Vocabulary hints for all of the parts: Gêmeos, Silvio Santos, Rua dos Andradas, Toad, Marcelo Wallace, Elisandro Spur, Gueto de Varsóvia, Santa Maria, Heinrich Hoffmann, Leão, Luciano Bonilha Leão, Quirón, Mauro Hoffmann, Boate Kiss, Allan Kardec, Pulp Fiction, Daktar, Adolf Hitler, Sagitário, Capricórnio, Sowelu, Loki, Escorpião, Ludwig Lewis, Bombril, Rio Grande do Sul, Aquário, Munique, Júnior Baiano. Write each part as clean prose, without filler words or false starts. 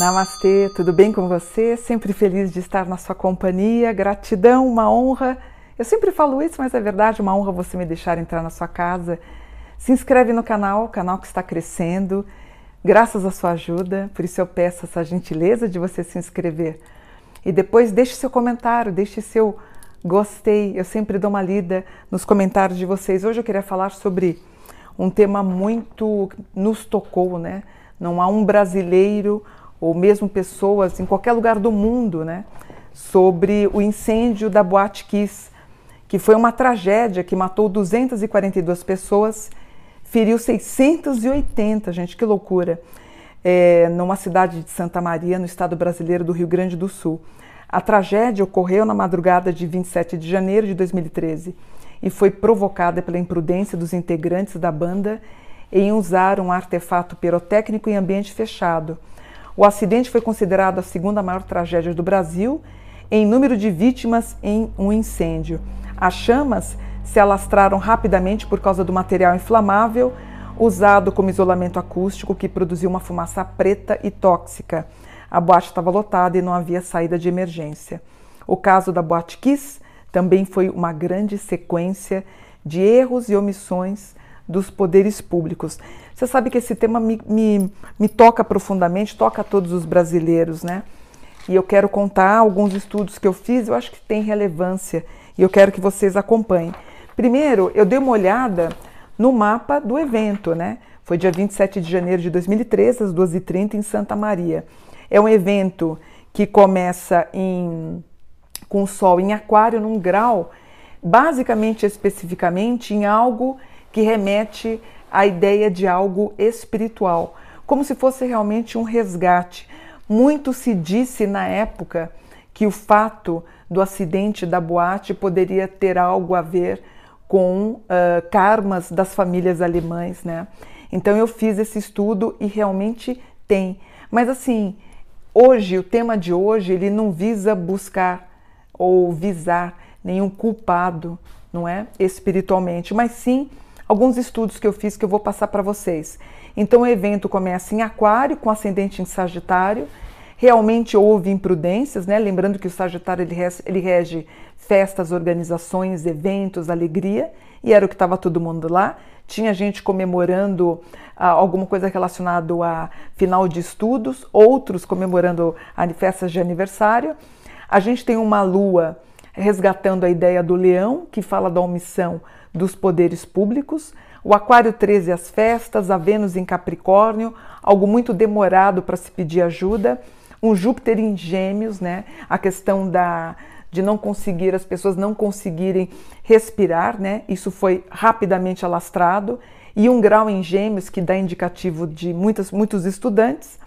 Namastê, tudo bem com você? Sempre feliz de estar na sua companhia, gratidão, uma honra. Eu sempre falo isso, mas é verdade, uma honra você me deixar entrar na sua casa. Se inscreve no canal, o canal que está crescendo, graças à sua ajuda, por isso eu peço essa gentileza de você se inscrever. E depois deixe seu comentário, deixe seu gostei, eu sempre dou uma lida nos comentários de vocês. Hoje eu queria falar sobre um tema muito nos tocou, né? Não há um brasileiro ou mesmo pessoas em qualquer lugar do mundo, né? Sobre o incêndio da Boate Kiss, que foi uma tragédia que matou 242 pessoas, feriu 680, gente, que loucura, numa cidade de Santa Maria, no estado brasileiro do Rio Grande do Sul. A tragédia ocorreu na madrugada de 27 de janeiro de 2013 e foi provocada pela imprudência dos integrantes da banda em usar um artefato pirotécnico em ambiente fechado. O acidente foi considerado a segunda maior tragédia do Brasil em número de vítimas em um incêndio. As chamas se alastraram rapidamente por causa do material inflamável usado como isolamento acústico, que produziu uma fumaça preta e tóxica. A boate estava lotada e não havia saída de emergência. O caso da Boate Kiss também foi uma grande sequência de erros e omissões dos poderes públicos. Você sabe que esse tema me toca profundamente, toca a todos os brasileiros, né? E eu quero contar alguns estudos que eu fiz, eu acho que tem relevância, e eu quero que vocês acompanhem. Primeiro, eu dei uma olhada no mapa do evento, né? Foi dia 27 de janeiro de 2013, às 2h30, em Santa Maria. É um evento que começa com o sol em Aquário, num grau, basicamente, especificamente, em algo que remete à ideia de algo espiritual, como se fosse realmente um resgate. Muito se disse na época que o fato do acidente da boate poderia ter algo a ver com karmas das famílias alemãs, né? Então eu fiz esse estudo e realmente tem. Mas assim, hoje, o tema de hoje, ele não visa buscar ou visar nenhum culpado, não é? Espiritualmente, mas sim alguns estudos que eu fiz que eu vou passar para vocês. Então o evento começa em Aquário, com ascendente em Sagitário. Realmente houve imprudências, né? Lembrando que o Sagitário ele rege festas, organizações, eventos, alegria, e era o que estava todo mundo lá. Tinha gente comemorando alguma coisa relacionada a final de estudos, outros comemorando festas de aniversário. A gente tem uma lua resgatando a ideia do leão, que fala da omissão dos poderes públicos. O Aquário 13, as festas, a Vênus em Capricórnio, algo muito demorado para se pedir ajuda. Um Júpiter em Gêmeos, né? A questão de não conseguir, as pessoas não conseguirem respirar, né? Isso foi rapidamente alastrado. E um grau em Gêmeos, que dá indicativo de muitos estudantes.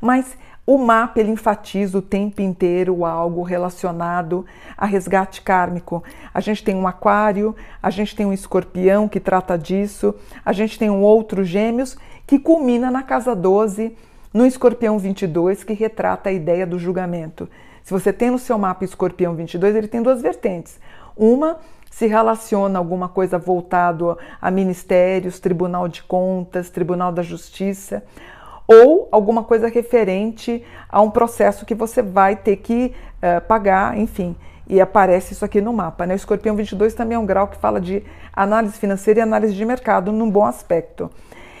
Mas o mapa, ele enfatiza o tempo inteiro algo relacionado a resgate kármico. A gente tem um Aquário, a gente tem um Escorpião que trata disso, a gente tem um outro Gêmeos que culmina na casa 12, no Escorpião 22, que retrata a ideia do julgamento. Se você tem no seu mapa Escorpião 22, ele tem duas vertentes. Uma se relaciona a alguma coisa voltado a ministérios, Tribunal de Contas, Tribunal da Justiça, ou alguma coisa referente a um processo que você vai ter que pagar, enfim. E aparece isso aqui no mapa, né? O Escorpião 22 também é um grau que fala de análise financeira e análise de mercado, num bom aspecto.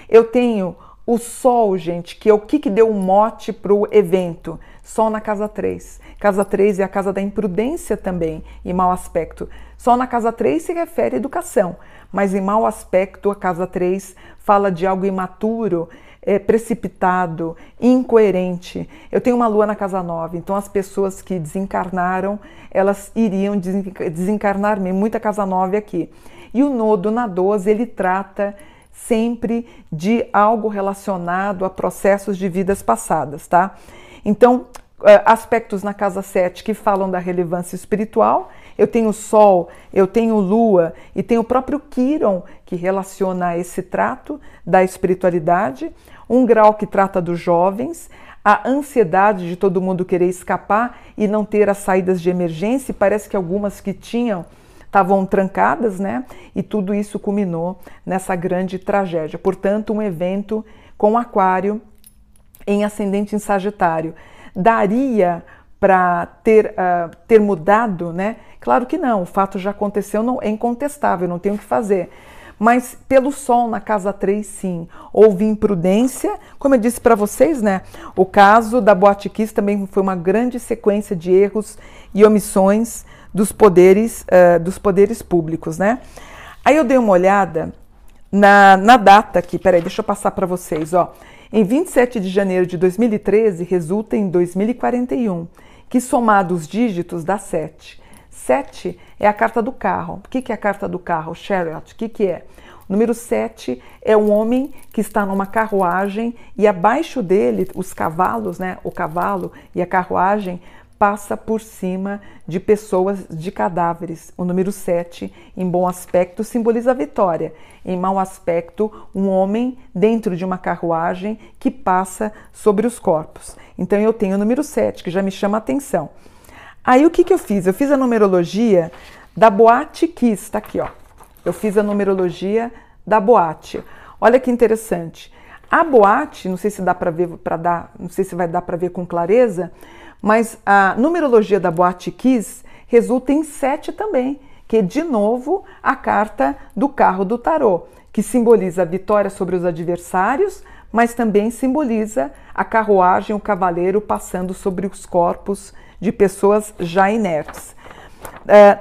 Eu tenho o Sol, gente, que é o que deu um mote para o evento. Sol na casa 3. Casa 3 é a casa da imprudência também, em mau aspecto. Sol na casa 3 se refere à educação, mas em mau aspecto a casa 3 fala de algo imaturo, precipitado, incoerente. Eu tenho uma lua na casa 9, então as pessoas que desencarnaram, elas iriam desencarnar mesmo, muita casa 9 aqui. E o nodo na 12, ele trata sempre de algo relacionado a processos de vidas passadas, tá? Então, aspectos na casa 7 que falam da relevância espiritual. Eu tenho Sol, eu tenho Lua e tenho o próprio Quirón, que relaciona a esse trato da espiritualidade. Um grau que trata dos jovens, a ansiedade de todo mundo querer escapar e não ter as saídas de emergência. E parece que algumas que tinham estavam trancadas, né? E tudo isso culminou nessa grande tragédia. Portanto, um evento com Aquário em ascendente em Sagitário. Daria para ter mudado, né? Claro que não, o fato já aconteceu, não, é incontestável, não tem o que fazer. Mas pelo Sol na casa 3, sim, houve imprudência, como eu disse para vocês, né? O caso da Boate Kiss também foi uma grande sequência de erros e omissões dos poderes públicos, né? Aí eu dei uma olhada na data aqui, peraí, deixa eu passar para vocês, ó. Em 27 de janeiro de 2013, resulta em 2041, que somado os dígitos dá 7. 7 é a carta do carro. O que é a carta do carro? Chariot, o que é? O número 7 é um homem que está numa carruagem e abaixo dele, os cavalos, né? O cavalo e a carruagem passa por cima de pessoas, de cadáveres. O número 7, em bom aspecto, simboliza a vitória. Em mau aspecto, um homem dentro de uma carruagem que passa sobre os corpos. Então eu tenho o número 7, que já me chama a atenção. Aí o que eu fiz? Eu fiz a numerologia da Boate Kiss, tá aqui, ó. Eu fiz a numerologia da boate. Olha que interessante. A boate, não sei se dá para ver, não sei se vai dar para ver com clareza, mas a numerologia da Boate Kiss resulta em 7 também, que é de novo a carta do carro do tarô, que simboliza a vitória sobre os adversários, mas também simboliza a carruagem, o cavaleiro passando sobre os corpos de pessoas já inertes.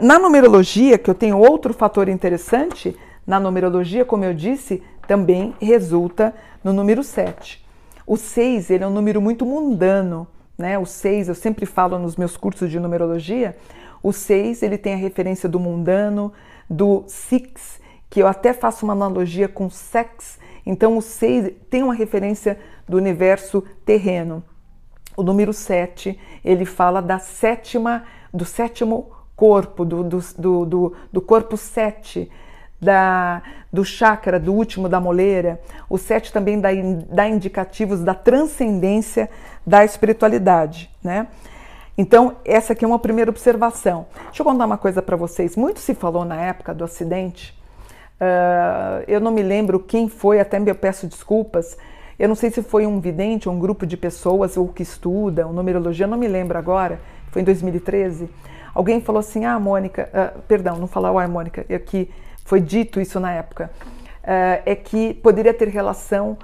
Na numerologia, que eu tenho outro fator interessante, na numerologia, como eu disse, também resulta no número 7. O 6, ele é um número muito mundano, né? O 6, eu sempre falo nos meus cursos de numerologia, o 6 ele tem a referência do mundano, do six, que eu até faço uma analogia com sex, então o 6 tem uma referência do universo terreno. O número 7, ele fala do sétimo corpo, do corpo 7, do chakra, do último da moleira. O 7 também dá indicativos da transcendência da espiritualidade, né? Então, essa aqui é uma primeira observação. Deixa eu contar uma coisa para vocês. Muito se falou na época do acidente. Eu não me lembro quem foi, até me peço desculpas. Eu não sei se foi um vidente ou um grupo de pessoas ou que estudam numerologia, eu não me lembro agora. Foi em 2013. Alguém falou assim, Mônica... perdão, não falar Mônica. É que foi dito isso na época. É que poderia ter relação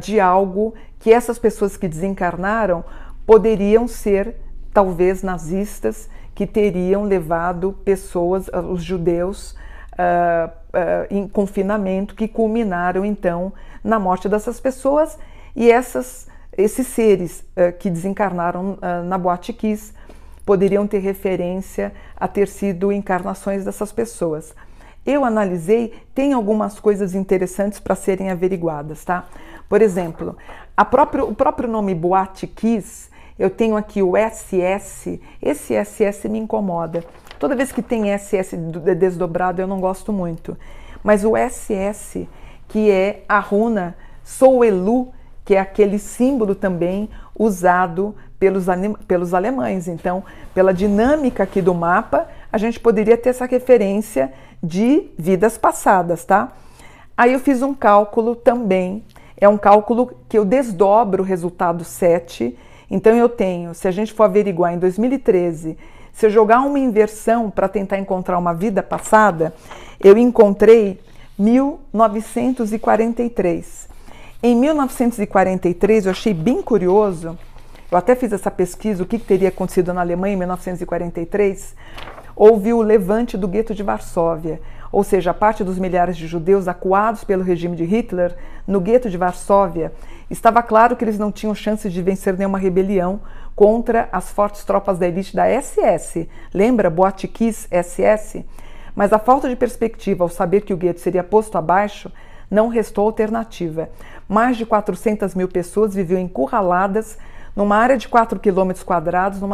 de algo que essas pessoas que desencarnaram poderiam ser, talvez, nazistas, que teriam levado pessoas, os judeus, em confinamento, que culminaram, então, na morte dessas pessoas. E esses seres que desencarnaram na Boate Kiss poderiam ter referência a ter sido encarnações dessas pessoas. Eu analisei, tem algumas coisas interessantes para serem averiguadas, tá? Por exemplo, o próprio nome Boate Kiss, eu tenho aqui o SS, esse SS me incomoda. Toda vez que tem SS desdobrado eu não gosto muito. Mas o SS, que é a runa Sowelu, que é aquele símbolo também usado pelos alemães. Então, pela dinâmica aqui do mapa, a gente poderia ter essa referência de vidas passadas, tá? Aí eu fiz um cálculo também, é um cálculo que eu desdobro o resultado 7, então eu tenho, se a gente for averiguar em 2013, se eu jogar uma inversão para tentar encontrar uma vida passada, eu encontrei 1943. Em 1943, eu achei bem curioso, eu até fiz essa pesquisa, o que teria acontecido na Alemanha em 1943, houve o levante do Gueto de Varsóvia, ou seja, a parte dos milhares de judeus acuados pelo regime de Hitler no Gueto de Varsóvia, estava claro que eles não tinham chance de vencer nenhuma rebelião contra as fortes tropas da elite da SS, lembra? Boate Kiss SS? Mas a falta de perspectiva ao saber que o gueto seria posto abaixo, não restou alternativa. Mais de 400 mil pessoas viviam encurraladas numa área de 4 km quadrados, num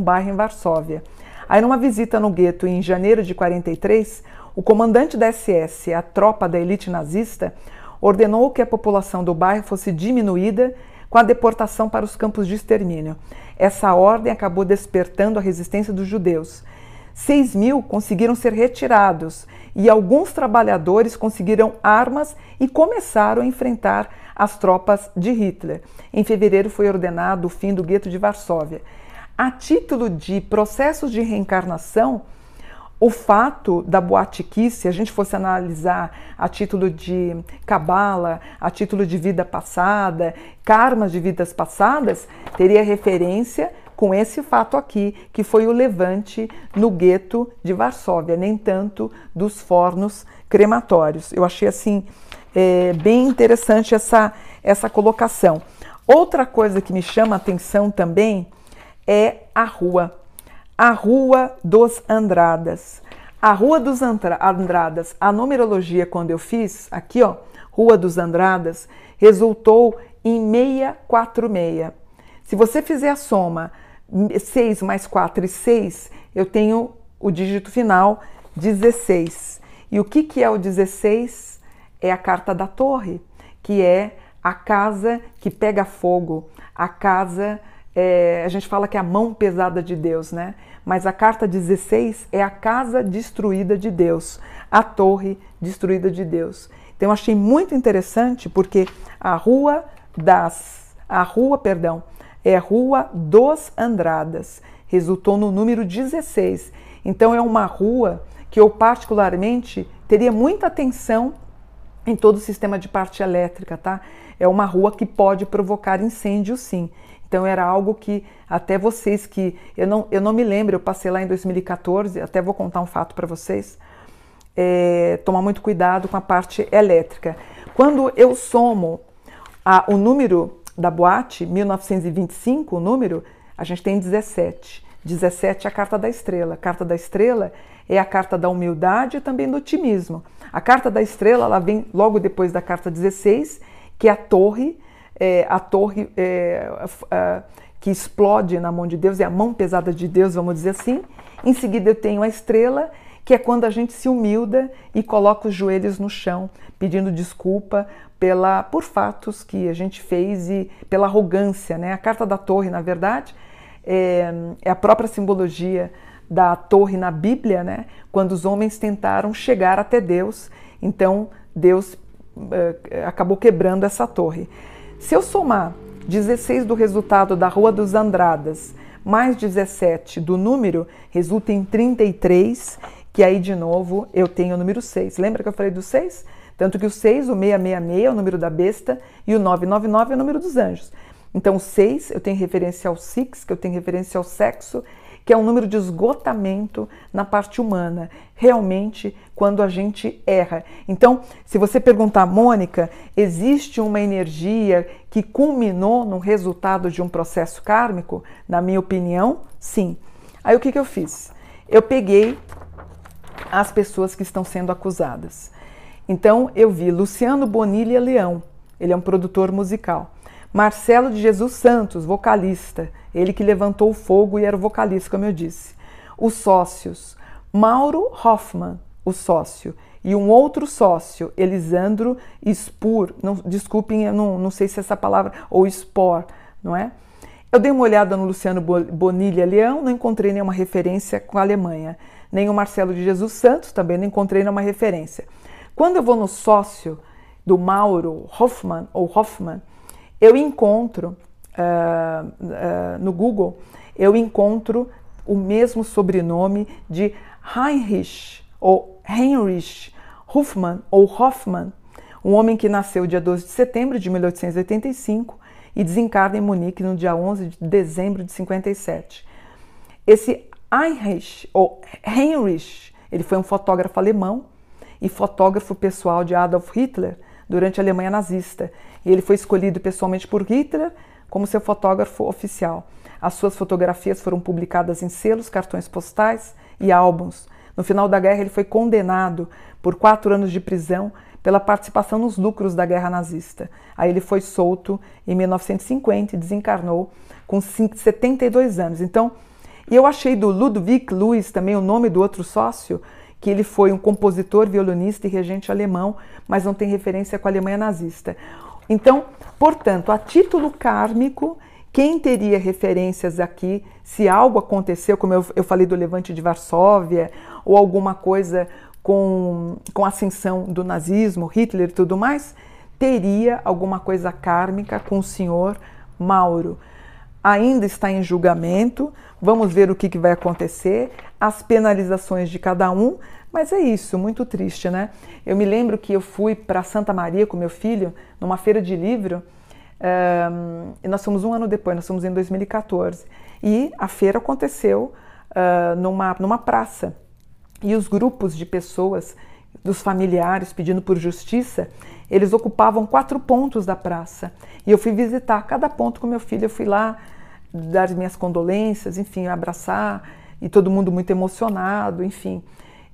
bairro em Varsóvia. Aí, numa visita no gueto em janeiro de 43, o comandante da SS, a tropa da elite nazista, ordenou que a população do bairro fosse diminuída com a deportação para os campos de extermínio. Essa ordem acabou despertando a resistência dos judeus. 6.000 conseguiram ser retirados e alguns trabalhadores conseguiram armas e começaram a enfrentar as tropas de Hitler. Em fevereiro foi ordenado o fim do Gueto de Varsóvia. A título de processos de reencarnação, o fato da Boate Kiss, se a gente fosse analisar a título de cabala, a título de vida passada, karmas de vidas passadas, teria referência com esse fato aqui, que foi o levante no gueto de Varsóvia, nem tanto dos fornos crematórios. Eu achei assim bem interessante essa colocação. Outra coisa que me chama a atenção também é a rua. A Rua dos Andradas. A Rua dos Andradas, a numerologia quando eu fiz, aqui ó, Rua dos Andradas, resultou em 646. Se você fizer a soma 6 mais 4 e 6, eu tenho o dígito final 16. E o que que é o 16? É a carta da torre, que é a casa que pega fogo, a casa... a gente fala que é a mão pesada de Deus, né? Mas a carta 16 é a casa destruída de Deus, a torre destruída de Deus. Então eu achei muito interessante porque a Rua dos Andradas, resultou no número 16. Então é uma rua que eu particularmente teria muita atenção em todo o sistema de parte elétrica, tá? É uma rua que pode provocar incêndio, sim. Então era algo que até vocês que... Eu não me lembro, eu passei lá em 2014, até vou contar um fato para vocês. Tomar muito cuidado com a parte elétrica. Quando eu somo o número da boate, 1925, o número, a gente tem 17. 17 é a carta da estrela. A carta da estrela é a carta da humildade e também do otimismo. A carta da estrela, ela vem logo depois da carta 16, que é a torre... que explode na mão de Deus, é a mão pesada de Deus, vamos dizer assim. Em seguida eu tenho a estrela, que é quando a gente se humilda e coloca os joelhos no chão, pedindo desculpa por fatos que a gente fez e pela arrogância, né? A carta da torre, na verdade, é a própria simbologia da torre na Bíblia, né? Quando os homens tentaram chegar até Deus, então Deus acabou quebrando essa torre. Se eu somar 16 do resultado da Rua dos Andradas mais 17 do número, resulta em 33, que aí de novo eu tenho o número 6. Lembra que eu falei do 6? Tanto que o 6, o 666 é o número da besta e o 999 é o número dos anjos. Então o 6 eu tenho referência ao six, que eu tenho referência ao sexo, que é um número de esgotamento na parte humana, realmente quando a gente erra. Então, se você perguntar, Mônica, existe uma energia que culminou no resultado de um processo kármico? Na minha opinião, sim. Aí o que eu fiz? Eu peguei as pessoas que estão sendo acusadas. Então, eu vi Luciano Bonilha Leão, ele é um produtor musical. Marcelo de Jesus Santos, vocalista, ele que levantou o fogo e era o vocalista, como eu disse. Os sócios, Mauro Hoffmann, o sócio, e um outro sócio, Elisandro Spur, desculpem, eu não sei se é essa palavra, ou Spor, não é? Eu dei uma olhada no Luciano Bonilha Leão, não encontrei nenhuma referência com a Alemanha, nem o Marcelo de Jesus Santos, também não encontrei nenhuma referência. Quando eu vou no sócio do Mauro Hoffmann, ou Hoffmann, eu encontro, no Google, eu encontro o mesmo sobrenome de Heinrich, ou Heinrich Hoffmann, um homem que nasceu dia 12 de setembro de 1885 e desencarna em Munique no dia 11 de dezembro de 57. Esse Heinrich, ou Heinrich, ele foi um fotógrafo alemão e fotógrafo pessoal de Adolf Hitler durante a Alemanha nazista. E ele foi escolhido pessoalmente por Hitler como seu fotógrafo oficial. As suas fotografias foram publicadas em selos, cartões postais e álbuns. No final da guerra, ele foi condenado por 4 anos de prisão pela participação nos lucros da guerra nazista. Aí ele foi solto em 1950 e desencarnou com 72 anos. Então, eu achei do Ludwig Lewis, também o nome do outro sócio, que ele foi um compositor, violonista e regente alemão, mas não tem referência com a Alemanha nazista. Então, portanto, a título kármico, Quem teria referências aqui se algo aconteceu, como eu falei do Levante de Varsóvia, ou alguma coisa com a ascensão do nazismo, Hitler e tudo mais, teria alguma coisa kármica com o senhor Mauro. Ainda está em julgamento, vamos ver o que vai acontecer, as penalizações de cada um, mas é isso, muito triste, né? Eu me lembro que eu fui para Santa Maria com meu filho, numa feira de livro, e nós fomos um ano depois, nós fomos em 2014, e a feira aconteceu numa praça, e os grupos de pessoas, dos familiares pedindo por justiça, eles ocupavam 4 pontos da praça, e eu fui visitar cada ponto com meu filho, eu fui lá dar minhas condolências, enfim, abraçar, e todo mundo muito emocionado, enfim,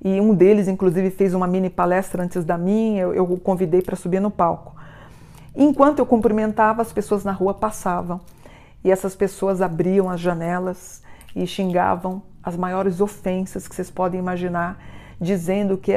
e um deles inclusive fez uma mini palestra antes da minha, eu o convidei para subir no palco. Enquanto eu cumprimentava, as pessoas na rua passavam, e essas pessoas abriam as janelas e xingavam as maiores ofensas que vocês podem imaginar, dizendo que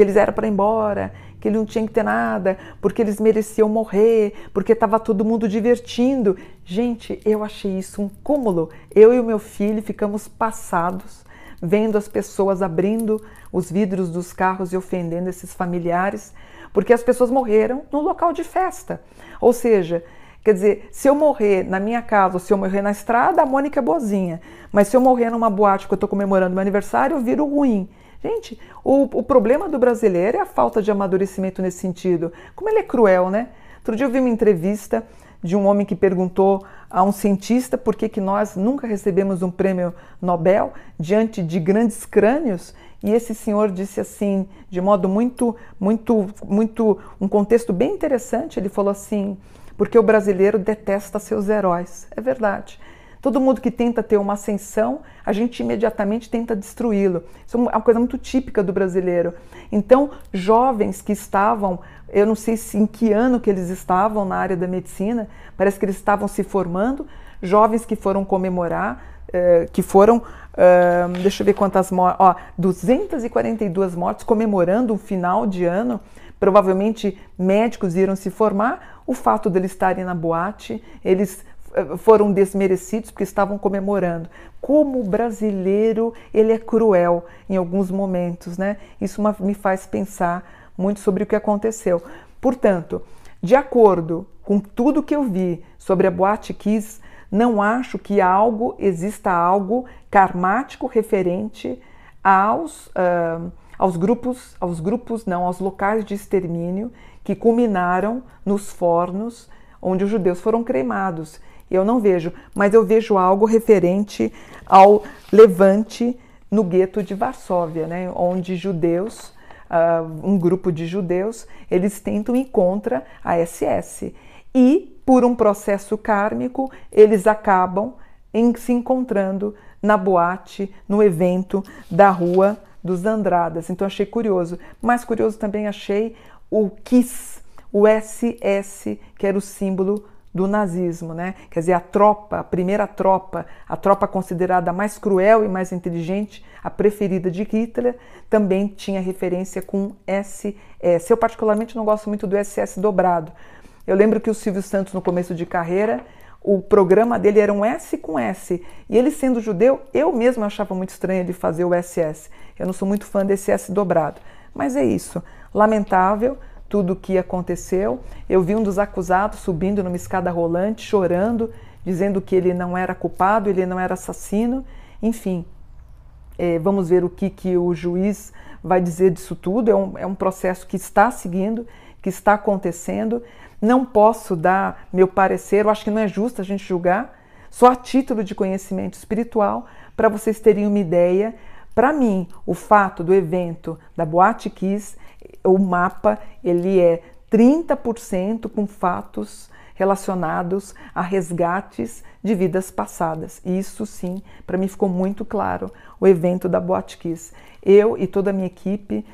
eles eram para ir embora, que eles não tinham que ter nada, porque eles mereciam morrer, porque estava todo mundo divertindo. Gente, eu achei isso um cúmulo. Eu e o meu filho ficamos passados, vendo as pessoas abrindo os vidros dos carros e ofendendo esses familiares, porque as pessoas morreram no local de festa. Ou seja, quer dizer, se eu morrer na minha casa, ou se eu morrer na estrada, a Mônica é boazinha. Mas se eu morrer numa boate que eu estou comemorando meu aniversário, eu viro ruim. Gente, o problema do brasileiro é a falta de amadurecimento nesse sentido. Como ele é cruel, né? Outro dia eu vi uma entrevista de um homem que perguntou a um cientista por que nós nunca recebemos um prêmio Nobel diante de grandes crânios. E esse senhor disse assim, de modo muito, um contexto bem interessante, ele falou assim, porque o brasileiro detesta seus heróis. É verdade. Todo mundo que tenta ter uma ascensão, a gente imediatamente tenta destruí-lo. Isso é uma coisa muito típica do brasileiro. Então, jovens que estavam, eu não sei em que ano que eles estavam na área da medicina, parece que eles estavam se formando, jovens que foram comemorar, que foram, deixa eu ver quantas mortes, 242 mortes comemorando um final de ano, provavelmente médicos iram se formar, o fato deles estarem na boate, eles foram desmerecidos porque estavam comemorando. Como o brasileiro, ele é cruel em alguns momentos, né? Isso me faz pensar muito sobre o que aconteceu. Portanto, de acordo com tudo que eu vi sobre a Boate Kiss, não acho que exista algo karmático referente aos locais de extermínio que culminaram nos fornos onde os judeus foram cremados. Eu não vejo, mas eu vejo algo referente ao levante no Gueto de Varsóvia, né? Onde judeus, um grupo de judeus, eles tentam ir contra a SS. E, por um processo kármico, eles acabam se encontrando na boate, no evento da Rua dos Andradas. Então, achei curioso. Mais curioso também achei o Kiss, o SS, que era o símbolo do nazismo, né? Quer dizer, a tropa, a primeira tropa, a tropa considerada mais cruel e mais inteligente, a preferida de Hitler, também tinha referência com SS. Eu, particularmente, não gosto muito do SS dobrado. Eu lembro que o Silvio Santos, no começo de carreira, o programa dele era um S com S. E ele, sendo judeu, eu mesmo achava muito estranho ele fazer o SS. Eu não sou muito fã desse S dobrado. Mas é isso. Lamentável tudo o que aconteceu. Eu vi um dos acusados subindo numa escada rolante, chorando, dizendo que ele não era culpado, ele não era assassino. Enfim, vamos ver o que o juiz vai dizer disso tudo. É um processo que está seguindo, que está acontecendo. Não posso dar meu parecer, eu acho que não é justo a gente julgar, só a título de conhecimento espiritual, para vocês terem uma ideia. Para mim, o fato do evento da Boate Kiss, o mapa, ele é 30% com fatos relacionados a resgates de vidas passadas. E isso sim, para mim ficou muito claro, o evento da Boate Kiss. Eu e toda a minha equipe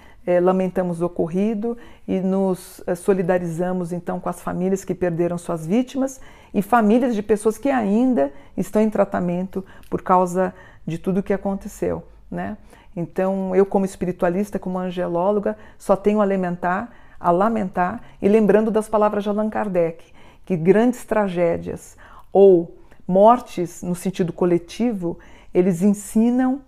lamentamos o ocorrido e nos solidarizamos então com as famílias que perderam suas vítimas e famílias de pessoas que ainda estão em tratamento por causa de tudo o que aconteceu, né? Então eu, como espiritualista, como angelóloga, só tenho a lamentar e lembrando das palavras de Allan Kardec, que grandes tragédias ou mortes no sentido coletivo, eles ensinam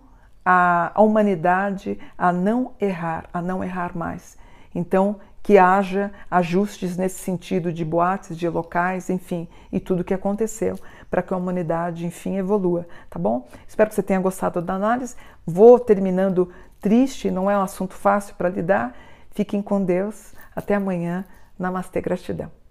a humanidade a não errar mais. Então, que haja ajustes nesse sentido de boates, de locais, enfim, e tudo o que aconteceu, para que a humanidade, enfim, evolua, tá bom? Espero que você tenha gostado da análise. Vou terminando triste, não é um assunto fácil para lidar. Fiquem com Deus. Até amanhã. Namastê, gratidão.